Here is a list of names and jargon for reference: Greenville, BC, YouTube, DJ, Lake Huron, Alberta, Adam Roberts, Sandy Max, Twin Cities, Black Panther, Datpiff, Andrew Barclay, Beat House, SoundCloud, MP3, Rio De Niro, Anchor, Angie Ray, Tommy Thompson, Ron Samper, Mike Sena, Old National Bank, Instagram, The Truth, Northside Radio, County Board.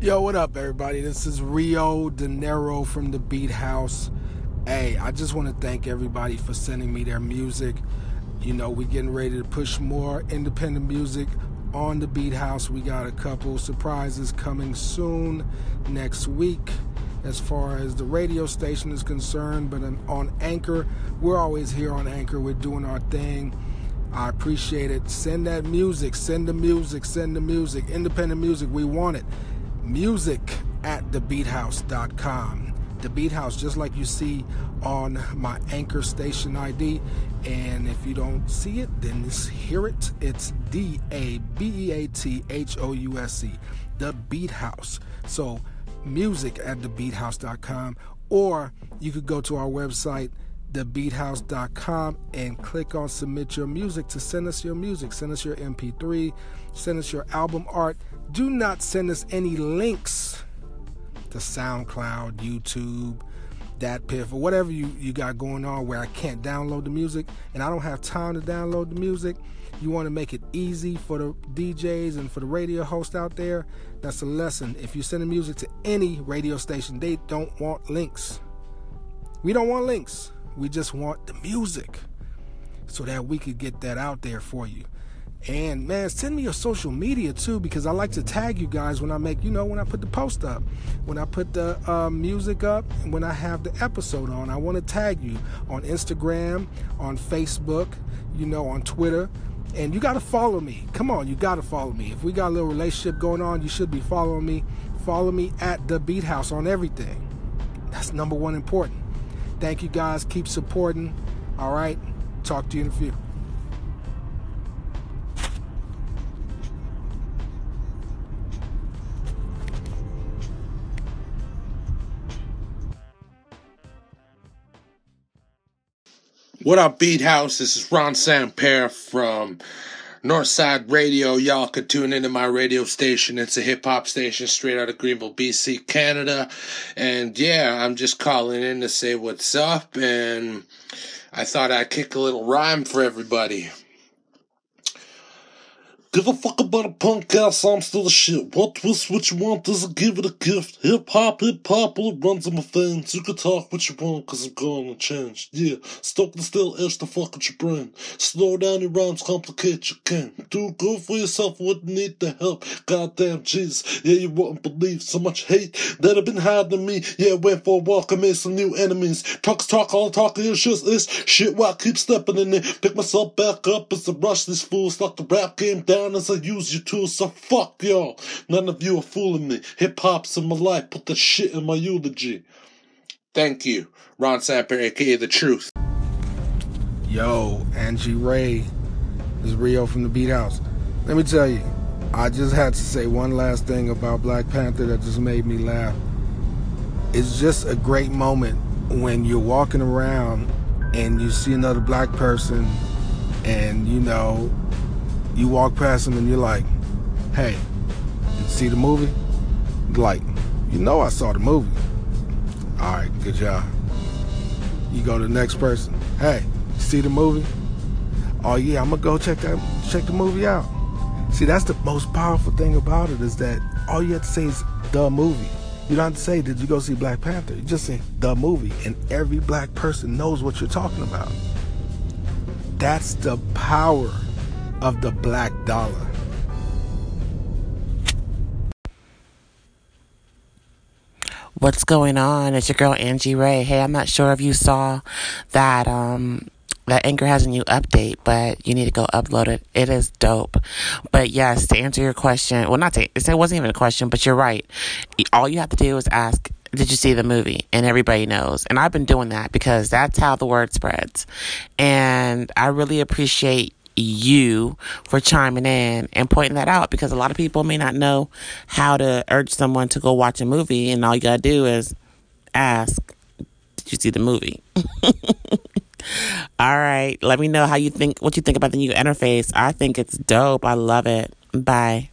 Yo, what up, everybody? This is Rio De Niro from the Beat House. Hey, I just want to thank everybody for sending me their music. You know, we're getting ready to push more independent music on the Beat House. We got a couple surprises coming soon next week as far as the radio station is concerned. But on Anchor, we're always here on Anchor. We're doing our thing. I appreciate it. Send that music. Send the music. Independent music. We want it. music@thebeathouse.com. The Beat House, just like you see on my Anchor station ID. And if you don't see it, then just hear it. It's DABEATHOUSE, The Beat House. So music@thebeathouse.com, or you could go to our website, thebeathouse.com, and click on submit your music to send us your music. Send us your MP3, send us your album art. Do not send us any links to SoundCloud, YouTube, Datpiff, or whatever you got going on where I can't download the music and I don't have time to download the music. You want to make it easy for the DJs and for the radio hosts out there. That's a lesson. If you send the music to any radio station, they don't want links. We don't want links. We just want the music so that we could get that out there for you. And man, send me your social media too, because I like to tag you guys when I make, you know, when I put the post up, when I put the music up, and when I have the episode on. I want to tag you on Instagram, on Facebook, you know, on Twitter. And you got to follow me. Come on, you got to follow me. If we got a little relationship going on, you should be following me. Follow me at The Beat House on everything. That's number one important. Thank you guys. Keep supporting. All right. Talk to you in a few. What up, Beat House? This is Ron Samper from Northside Radio. Y'all could tune into my radio station. It's a hip-hop station straight out of Greenville, BC, Canada. And yeah, I'm just calling in to say what's up, and I thought I'd kick a little rhyme for everybody. Give a fuck about a punk ass, I'm still the shit. What twist what you want, doesn't give it a gift. Hip-hop, all it runs in my veins. You can talk what you want, cause I'm gonna change. Yeah, stoke the still itch to fuck with your brain. Slow down your rhymes, complicate your game. Do good for yourself, wouldn't need the help. Goddamn jeez, yeah, you wouldn't believe so much hate that have been hiding me. Yeah, went for a walk, I made some new enemies. Trucks talk, all talk, it's just this shit while I keep stepping in it. Pick myself back up as I rush these fools, lock the rap game down as I use your tools, so fuck y'all. None of you are fooling me. Hip-hop's in my life. Put the shit in my eulogy. Thank you. Ron Samper, a.k.a. The Truth. Yo, Angie Ray. This is Rio from the Beat House. Let me tell you, I just had to say one last thing about Black Panther that just made me laugh. It's just a great moment when you're walking around and you see another black person and, you know, you walk past them and you're like, hey, did you see the movie? Like, you know I saw the movie. All right, good job. You go to the next person. Hey, you see the movie? Oh, yeah, I'm going to go check the movie out. See, that's the most powerful thing about it is that all you have to say is the movie. You don't have to say, did you go see Black Panther? You just say the movie, and every black person knows what you're talking about. That's the power of the black dollar. What's going on? It's your girl Angie Ray. Hey, I'm not sure if you saw that that Anchor has a new update, but you need to go upload it. It is dope. But yes, to answer your question, well, it wasn't even a question, but you're right. All you have to do is ask, did you see the movie? And everybody knows. And I've been doing that because that's how the word spreads. And I really appreciate you for chiming in and pointing that out, because a lot of people may not know how to urge someone to go watch a movie, and all you gotta do is ask, did you see the movie? All right, let me know what you think about the new interface. I think it's dope. I love it. Bye.